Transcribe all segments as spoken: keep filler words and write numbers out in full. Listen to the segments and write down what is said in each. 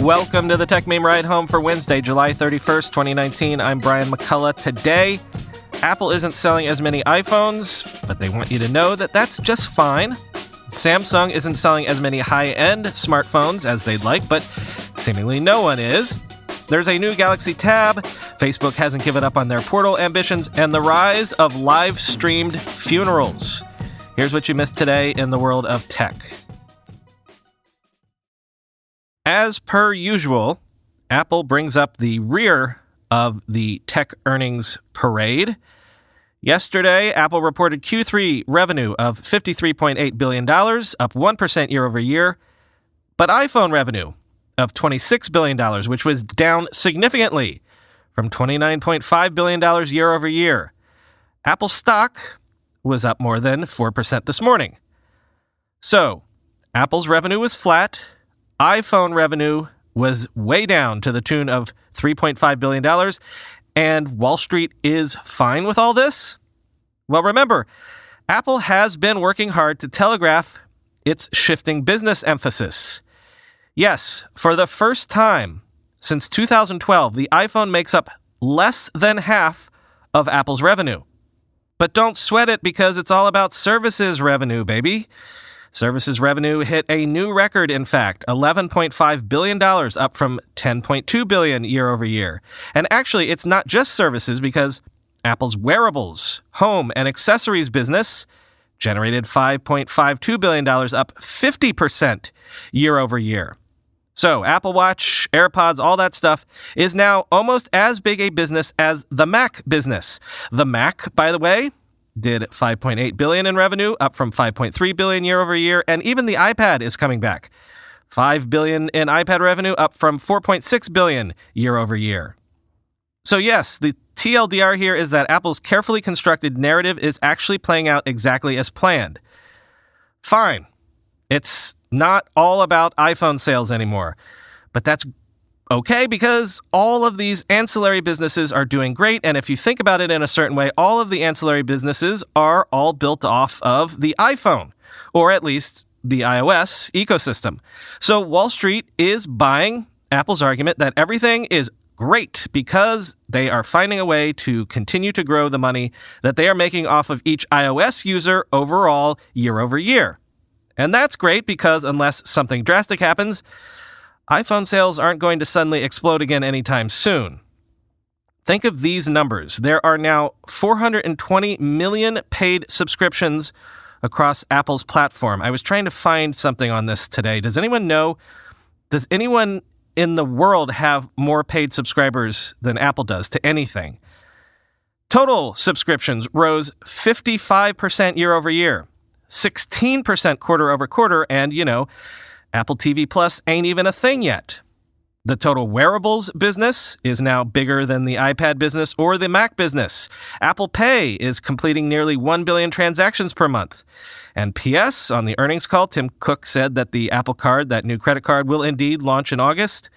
Welcome to the Tech Meme Ride Home for Wednesday, July thirty-first, twenty nineteen. I'm Brian McCullough. Today, Apple isn't selling as many iPhones, but they want you to know that that's just fine. Samsung isn't selling as many high-end smartphones as they'd like, but seemingly no one is. There's a new Galaxy Tab, Facebook hasn't given up on their Portal ambitions, and the rise of live-streamed funerals. Here's what you missed today in the world of tech. As per usual, Apple brings up the rear of the tech earnings parade. Yesterday, Apple reported Q three revenue of fifty-three point eight billion dollars, up one percent year over year, but iPhone revenue of twenty-six billion dollars, which was down significantly from twenty-nine point five billion dollars year over year. Apple stock was up more than four percent this morning. So, Apple's revenue was flat. iPhone revenue was way down to the tune of three point five billion dollars, and Wall Street is fine with all this? Well, remember, Apple has been working hard to telegraph its shifting business emphasis. Yes, for the first time since two thousand twelve, the iPhone makes up less than half of Apple's revenue. But don't sweat it, because it's all about services revenue, baby. Services revenue hit a new record, in fact, eleven point five billion dollars, up from ten point two billion dollars year over year. And actually, it's not just services, because Apple's wearables, home, and accessories business generated five point five two billion dollars, up fifty percent year over year. So Apple Watch, AirPods, all that stuff is now almost as big a business as the Mac business. The Mac, by the way, did five point eight billion dollars in revenue, up from five point three billion dollars year over year, and even the iPad is coming back. five billion dollars in iPad revenue, up from four point six billion dollars year over year. So yes, the T L D R here is that Apple's carefully constructed narrative is actually playing out exactly as planned. Fine, it's not all about iPhone sales anymore, but that's okay, because all of these ancillary businesses are doing great, and if you think about it in a certain way, all of the ancillary businesses are all built off of the iPhone, or at least the iOS ecosystem. So Wall Street is buying Apple's argument that everything is great because they are finding a way to continue to grow the money that they are making off of each iOS user overall year over year. And that's great because unless something drastic happens, iPhone sales aren't going to suddenly explode again anytime soon. Think of these numbers. There are now four hundred twenty million paid subscriptions across Apple's platform. I was trying to find something on this today. Does anyone know, does anyone in the world have more paid subscribers than Apple does to anything? Total subscriptions rose fifty-five percent year over year, sixteen percent quarter over quarter, and, you know, Apple T V Plus ain't even a thing yet. The total wearables business is now bigger than the iPad business or the Mac business. Apple Pay is completing nearly one billion transactions per month. And P S, on the earnings call, Tim Cook said that the Apple Card, that new credit card, will indeed launch in August.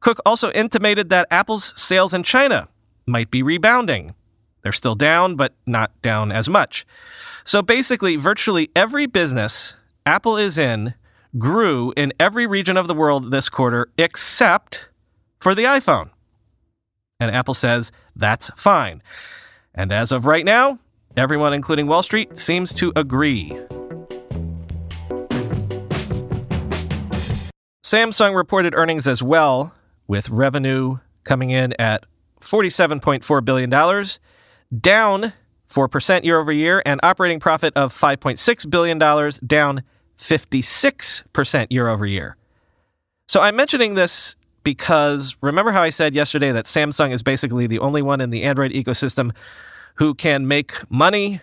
Cook also intimated that Apple's sales in China might be rebounding. They're still down, but not down as much. So basically, virtually every business Apple is in grew in every region of the world this quarter except for the iPhone. And Apple says that's fine. And as of right now, everyone, including Wall Street, seems to agree. Samsung reported earnings as well, with revenue coming in at forty-seven point four billion dollars, down four percent year over year, and operating profit of five point six billion dollars, down fifty-six percent year over year. So I'm mentioning this because remember how I said yesterday that Samsung is basically the only one in the Android ecosystem who can make money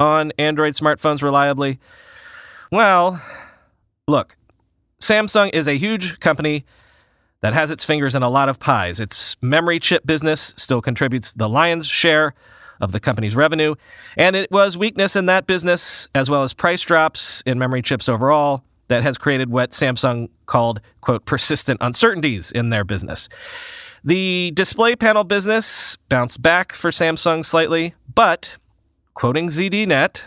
on Android smartphones reliably? Well, look, Samsung is a huge company that has its fingers in a lot of pies. Its memory chip business still contributes the lion's share of the company's revenue, and it was weakness in that business, as well as price drops in memory chips overall, that has created what Samsung called, quote, persistent uncertainties in their business. The display panel business bounced back for Samsung slightly, but, quoting ZDNet,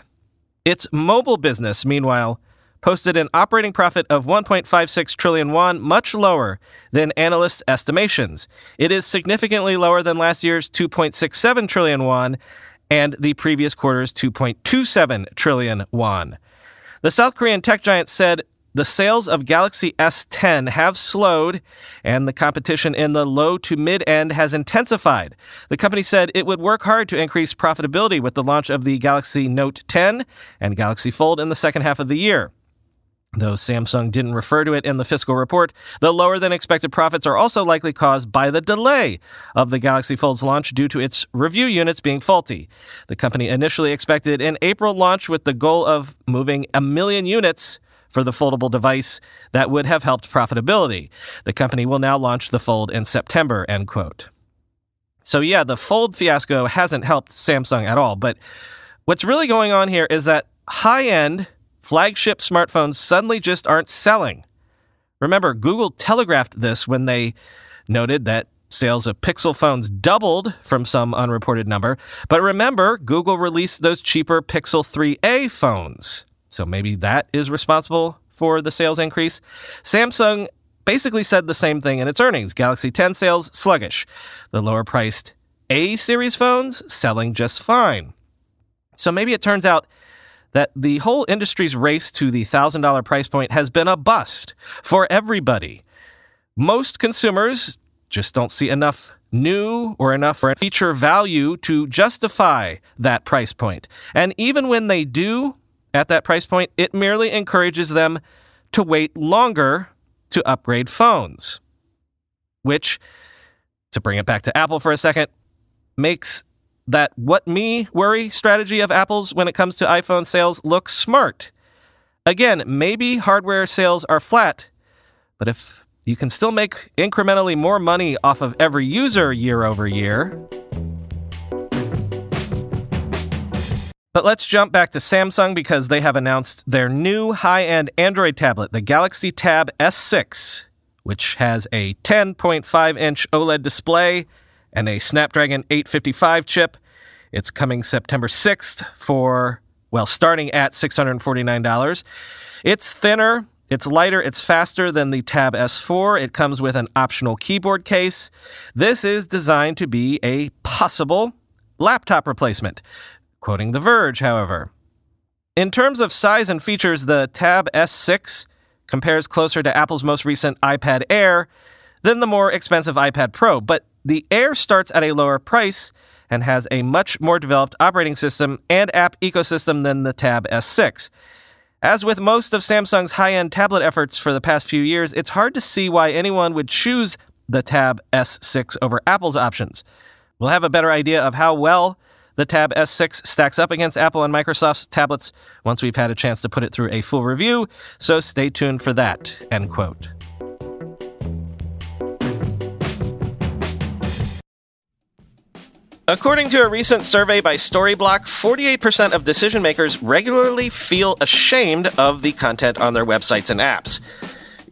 its mobile business, meanwhile, posted an operating profit of one point five six trillion won, much lower than analysts' estimations. It is significantly lower than last year's two point six seven trillion won and the previous quarter's two point two seven trillion won. The South Korean tech giant said the sales of Galaxy S ten have slowed and the competition in the low to mid-end has intensified. The company said it would work hard to increase profitability with the launch of the Galaxy Note ten and Galaxy Fold in the second half of the year. Though Samsung didn't refer to it in the fiscal report, the lower-than-expected profits are also likely caused by the delay of the Galaxy Fold's launch due to its review units being faulty. The company initially expected an April launch with the goal of moving a million units for the foldable device that would have helped profitability. The company will now launch the Fold in September, end quote. So yeah, the Fold fiasco hasn't helped Samsung at all, but what's really going on here is that high-end flagship smartphones suddenly just aren't selling. Remember, Google telegraphed this when they noted that sales of Pixel phones doubled from some unreported number. But remember, Google released those cheaper Pixel three A phones. So maybe that is responsible for the sales increase. Samsung basically said the same thing in its earnings. Galaxy ten sales sluggish. The lower-priced A-series phones selling just fine. So maybe it turns out that the whole industry's race to the one thousand dollars price point has been a bust for everybody. Most consumers just don't see enough new or enough feature value to justify that price point. And even when they do at that price point, it merely encourages them to wait longer to upgrade phones. Which, to bring it back to Apple for a second, makes that what me worry strategy of Apple's when it comes to iPhone sales looks smart. Again, maybe hardware sales are flat, but if you can still make incrementally more money off of every user year over year. But let's jump back to Samsung because they have announced their new high-end Android tablet, the Galaxy Tab S six, which has a ten point five inch OLED display and a Snapdragon eight fifty-five chip. It's coming September sixth for, well, starting at six hundred forty-nine dollars. It's thinner, it's lighter, it's faster than the Tab S four. It comes with an optional keyboard case. This is designed to be a possible laptop replacement. Quoting The Verge, however. In terms of size and features, the Tab S six compares closer to Apple's most recent iPad Air than the more expensive iPad Pro, but the Air starts at a lower price and has a much more developed operating system and app ecosystem than the Tab S six. As with most of Samsung's high-end tablet efforts for the past few years, it's hard to see why anyone would choose the Tab S six over Apple's options. We'll have a better idea of how well the Tab S six stacks up against Apple and Microsoft's tablets once we've had a chance to put it through a full review, so stay tuned for that, end quote. According to a recent survey by Storyblok, forty-eight percent of decision makers regularly feel ashamed of the content on their websites and apps.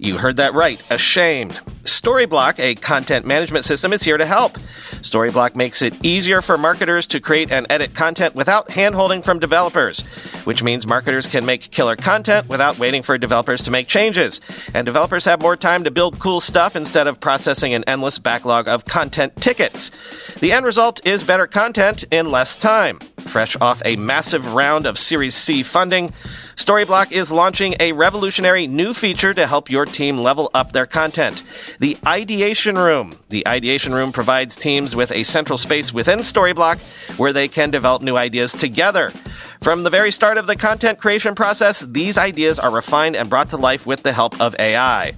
You heard that right, ashamed. Storyblock, a content management system, is here to help. Storyblock makes it easier for marketers to create and edit content without handholding from developers, which means marketers can make killer content without waiting for developers to make changes. And developers have more time to build cool stuff instead of processing an endless backlog of content tickets. The end result is better content in less time. Fresh off a massive round of Series C funding, Storyblock is launching a revolutionary new feature to help your team level up their content. The Ideation Room. The Ideation Room provides teams with a central space within Storyblock where they can develop new ideas together. From the very start of the content creation process, these ideas are refined and brought to life with the help of A I.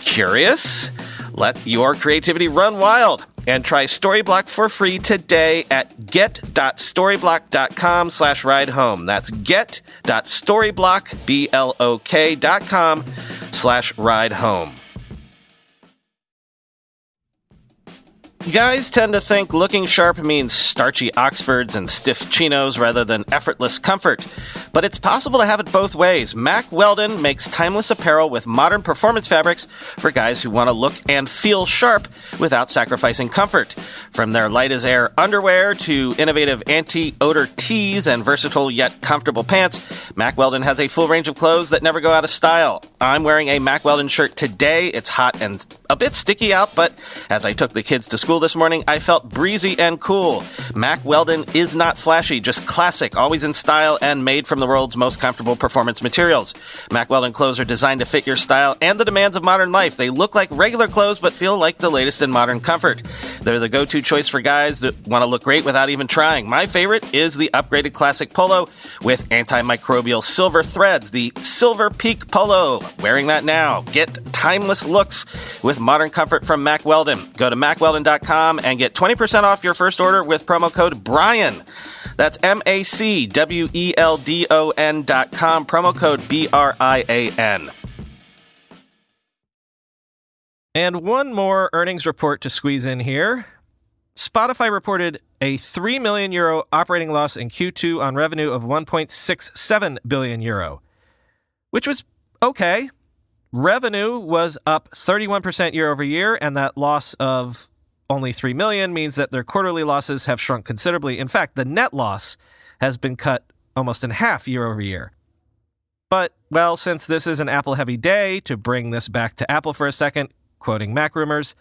Curious? Let your creativity run wild and try Storyblock for free today at get.storyblock.com slash ride home. That's get.storyblock, B L O K dot com slash ride home. Guys tend to think looking sharp means starchy Oxfords and stiff chinos rather than effortless comfort. But it's possible to have it both ways. Mack Weldon makes timeless apparel with modern performance fabrics for guys who want to look and feel sharp without sacrificing comfort. From their light-as-air underwear to innovative anti-odor tees and versatile yet comfortable pants, Mack Weldon has a full range of clothes that never go out of style. I'm wearing a Mack Weldon shirt today. It's hot and a bit sticky out, but as I took the kids to school this morning, I felt breezy and cool. Mack Weldon is not flashy, just classic, always in style, and made from the world's most comfortable performance materials. Mack Weldon clothes are designed to fit your style and the demands of modern life. They look like regular clothes, but feel like the latest in modern comfort. They're the go-to choice for guys that want to look great without even trying. My favorite is the upgraded classic polo with antimicrobial silver threads, the Silver Peak Polo. Wearing that now. Get timeless looks with modern comfort from Mack Weldon. Go to mack weldon dot com and get twenty percent off your first order with promo code Brian. That's M A C W E L D O N dot com, promo code B R I A N. And one more earnings report to squeeze in here. Spotify reported a three million euro operating loss in Q two on revenue of one point six seven billion euro, which was okay. Revenue was up thirty-one percent year over year, and that loss of only three million means that their quarterly losses have shrunk considerably. In fact, the net loss has been cut almost in half year over year. But, well, since this is an Apple-heavy day, to bring this back to Apple for a second, quoting Mac rumors,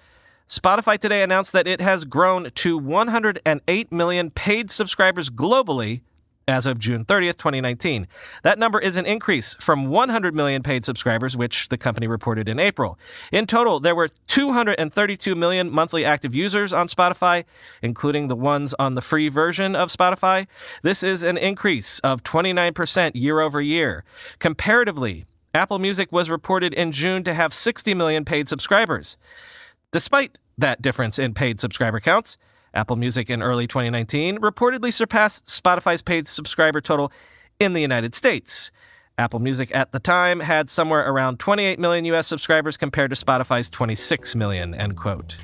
Spotify today announced that it has grown to one hundred eight million paid subscribers globally as of June thirtieth, twenty nineteen. That number is an increase from one hundred million paid subscribers, which the company reported in April. In total, there were two hundred thirty-two million monthly active users on Spotify, including the ones on the free version of Spotify. This is an increase of twenty-nine percent year over year. Comparatively, Apple Music was reported in June to have sixty million paid subscribers. Despite that difference in paid subscriber counts, Apple Music in early twenty nineteen reportedly surpassed Spotify's paid subscriber total in the United States. Apple Music at the time had somewhere around twenty-eight million U S subscribers compared to Spotify's twenty-six million, end quote.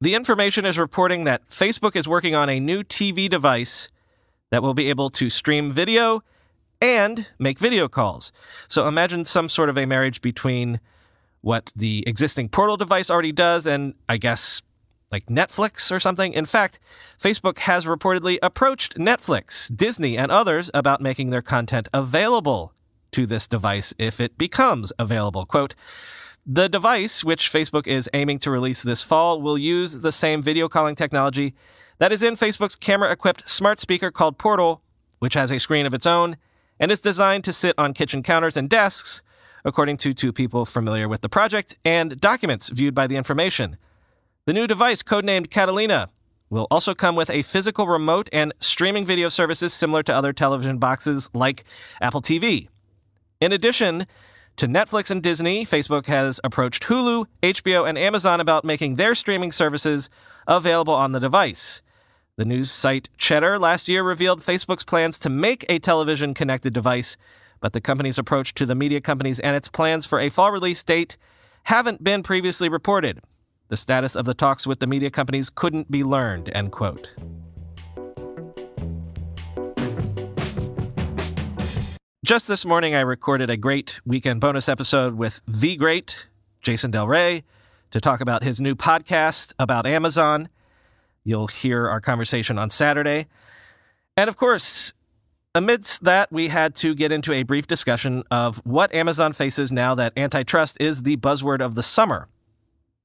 The Information is reporting that Facebook is working on a new T V device that will be able to stream video and make video calls. So imagine some sort of a marriage between what the existing Portal device already does, and I guess like Netflix or something. In fact, Facebook has reportedly approached Netflix, Disney, and others about making their content available to this device if it becomes available. Quote, the device, which Facebook is aiming to release this fall, will use the same video calling technology that is in Facebook's camera-equipped smart speaker called Portal, which has a screen of its own and is designed to sit on kitchen counters and desks, according to two people familiar with the project and documents viewed by The Information. The new device, codenamed Catalina, will also come with a physical remote and streaming video services similar to other television boxes like Apple T V. In addition to Netflix and Disney, Facebook has approached Hulu, H B O, and Amazon about making their streaming services available on the device. The news site Cheddar last year revealed Facebook's plans to make a television-connected device, but the company's approach to the media companies and its plans for a fall release date haven't been previously reported. The status of the talks with the media companies couldn't be learned, end quote. Just this morning, I recorded a great weekend bonus episode with the great Jason Del Rey to talk about his new podcast about Amazon. You'll hear our conversation on Saturday. And of course, amidst that, we had to get into a brief discussion of what Amazon faces now that antitrust is the buzzword of the summer.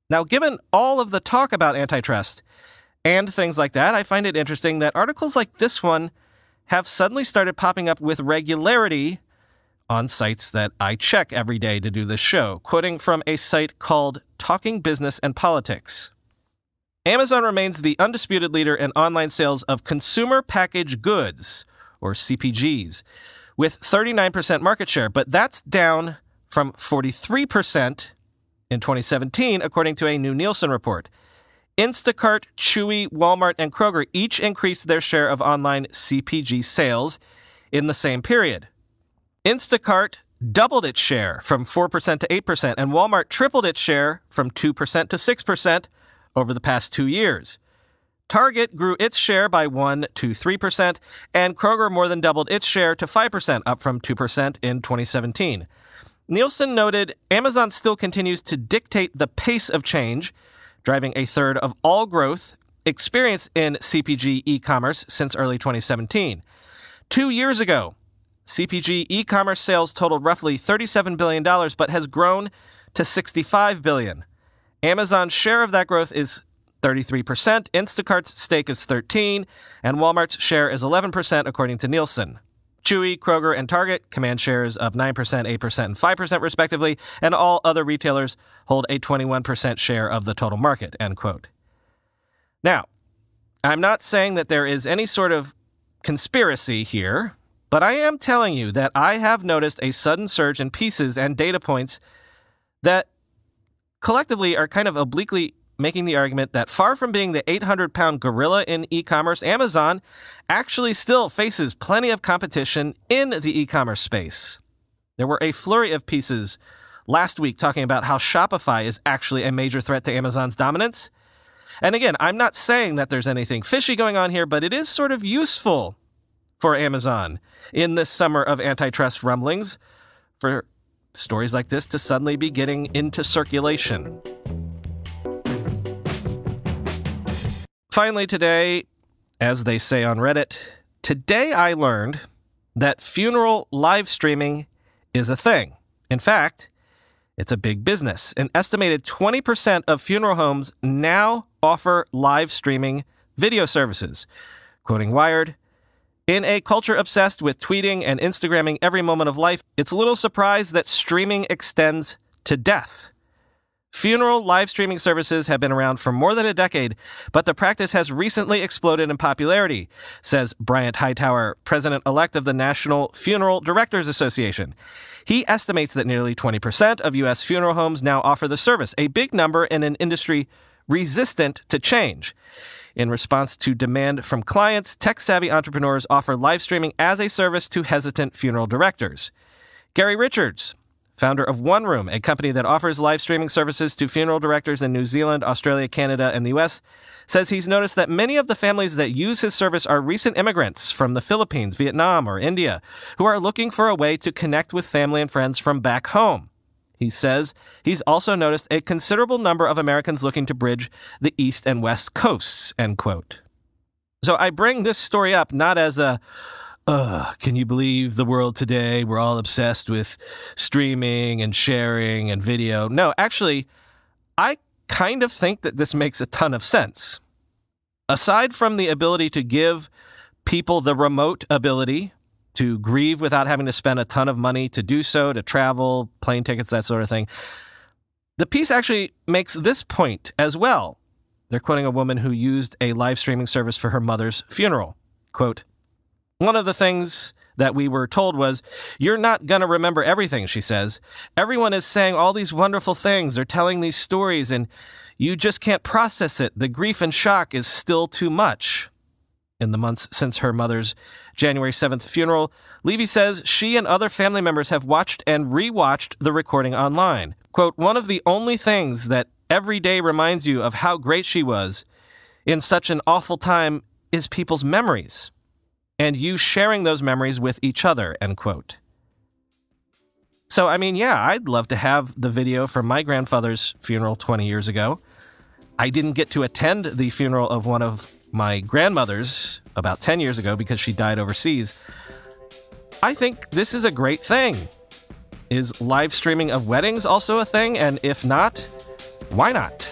Now, given all of the talk about antitrust and things like that, I find it interesting that articles like this one have suddenly started popping up with regularity on sites that I check every day to do this show, quoting from a site called Talking Business and Politics. Amazon remains the undisputed leader in online sales of consumer packaged goods, or C P Gs, with thirty-nine percent market share, but that's down from forty-three percent in twenty seventeen, according to a new Nielsen report. Instacart, Chewy, Walmart, and Kroger each increased their share of online C P G sales in the same period. Instacart doubled its share from four percent to eight percent, and Walmart tripled its share from two percent to six percent over the past two years. Target grew its share by one percent to three percent, and Kroger more than doubled its share to five percent, up from two percent in twenty seventeen. Nielsen noted Amazon still continues to dictate the pace of change, driving a third of all growth experienced in C P G e-commerce since early twenty seventeen. Two years ago, C P G e-commerce sales totaled roughly thirty-seven billion dollars, but has grown to sixty-five billion dollars. Amazon's share of that growth is thirty-three percent, Instacart's stake is thirteen percent, and Walmart's share is eleven percent, according to Nielsen. Chewy, Kroger, and Target command shares of nine percent, eight percent, and five percent, respectively, and all other retailers hold a twenty-one percent share of the total market, end quote. Now, I'm not saying that there is any sort of conspiracy here, but I am telling you that I have noticed a sudden surge in pieces and data points that collectively are kind of obliquely making the argument that far from being the eight hundred pound gorilla in e-commerce, Amazon actually still faces plenty of competition in the e-commerce space. There were a flurry of pieces last week talking about how Shopify is actually a major threat to Amazon's dominance. And again, I'm not saying that there's anything fishy going on here, but it is sort of useful for Amazon in this summer of antitrust rumblings for stories like this to suddenly be getting into circulation. Finally today, as they say on Reddit, today I learned that funeral live streaming is a thing. In fact, it's a big business. An estimated twenty percent of funeral homes now offer live streaming video services. Quoting Wired, in a culture obsessed with tweeting and Instagramming every moment of life, it's a little surprise that streaming extends to death. Funeral live streaming services have been around for more than a decade, but the practice has recently exploded in popularity, says Bryant Hightower, president-elect of the National Funeral Directors Association. He estimates that nearly twenty percent of U S funeral homes now offer the service, a big number in an industry resistant to change. In response to demand from clients, tech-savvy entrepreneurs offer live streaming as a service to hesitant funeral directors. Gary Richards, founder of One Room, a company that offers live streaming services to funeral directors in New Zealand, Australia, Canada, and the U S, says he's noticed that many of the families that use his service are recent immigrants from the Philippines, Vietnam, or India, who are looking for a way to connect with family and friends from back home. He says he's also noticed a considerable number of Americans looking to bridge the East and West coasts, end quote. So I bring this story up not as a, Ugh, can you believe the world today? We're all obsessed with streaming and sharing and video. No, actually, I kind of think that this makes a ton of sense. Aside from the ability to give people the remote ability to grieve without having to spend a ton of money to do so, to travel, plane tickets, that sort of thing, the piece actually makes this point as well. They're quoting a woman who used a live streaming service for her mother's funeral. Quote, one of the things that we were told was, you're not going to remember everything, she says. Everyone is saying all these wonderful things. They're telling these stories, and you just can't process it. The grief and shock is still too much. In the months since her mother's January seventh funeral, Levy says she and other family members have watched and rewatched the recording online. Quote, one of the only things that every day reminds you of how great she was in such an awful time is people's memories, and you sharing those memories with each other, end quote. So, I mean, yeah, I'd love to have the video from my grandfather's funeral twenty years ago. I didn't get to attend the funeral of one of my grandmothers about ten years ago because she died overseas. I think this is a great thing. Is live streaming of weddings also a thing? And if not, why not?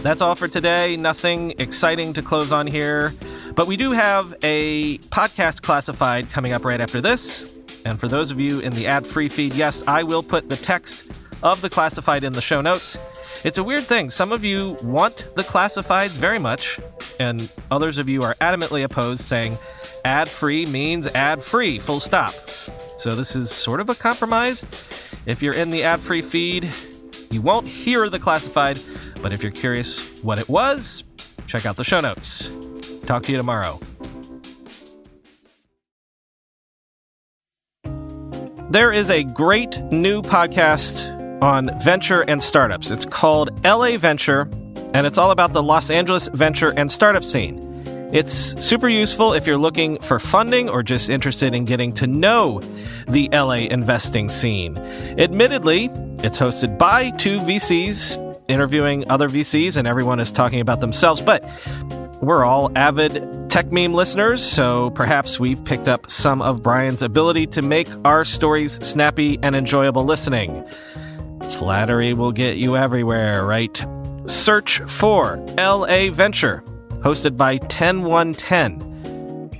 That's all for today. Nothing exciting to close on here. But we do have a podcast classified coming up right after this. And for those of you in the ad-free feed, yes, I will put the text of the classified in the show notes. It's a weird thing. Some of you want the classifieds very much, and others of you are adamantly opposed, saying ad-free means ad-free, full stop. So this is sort of a compromise. If you're in the ad-free feed, you won't hear the classified, but if you're curious what it was, check out the show notes. Talk to you tomorrow. There is a great new podcast on venture and startups. It's called L A Venture, and it's all about the Los Angeles venture and startup scene. It's super useful if you're looking for funding or just interested in getting to know the L A investing scene. Admittedly, it's hosted by two V Cs interviewing other V Cs, and everyone is talking about themselves, but we're all avid Tech Meme listeners, so perhaps we've picked up some of Brian's ability to make our stories snappy and enjoyable listening. Flattery will get you everywhere, right? Search for L A Venture, hosted by ten one ten.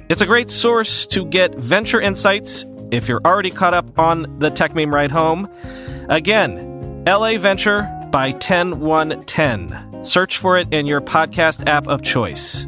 It's a great source to get venture insights if you're already caught up on the Tech Meme Ride Home. Again, L A Venture by ten one ten. Search for it in your podcast app of choice.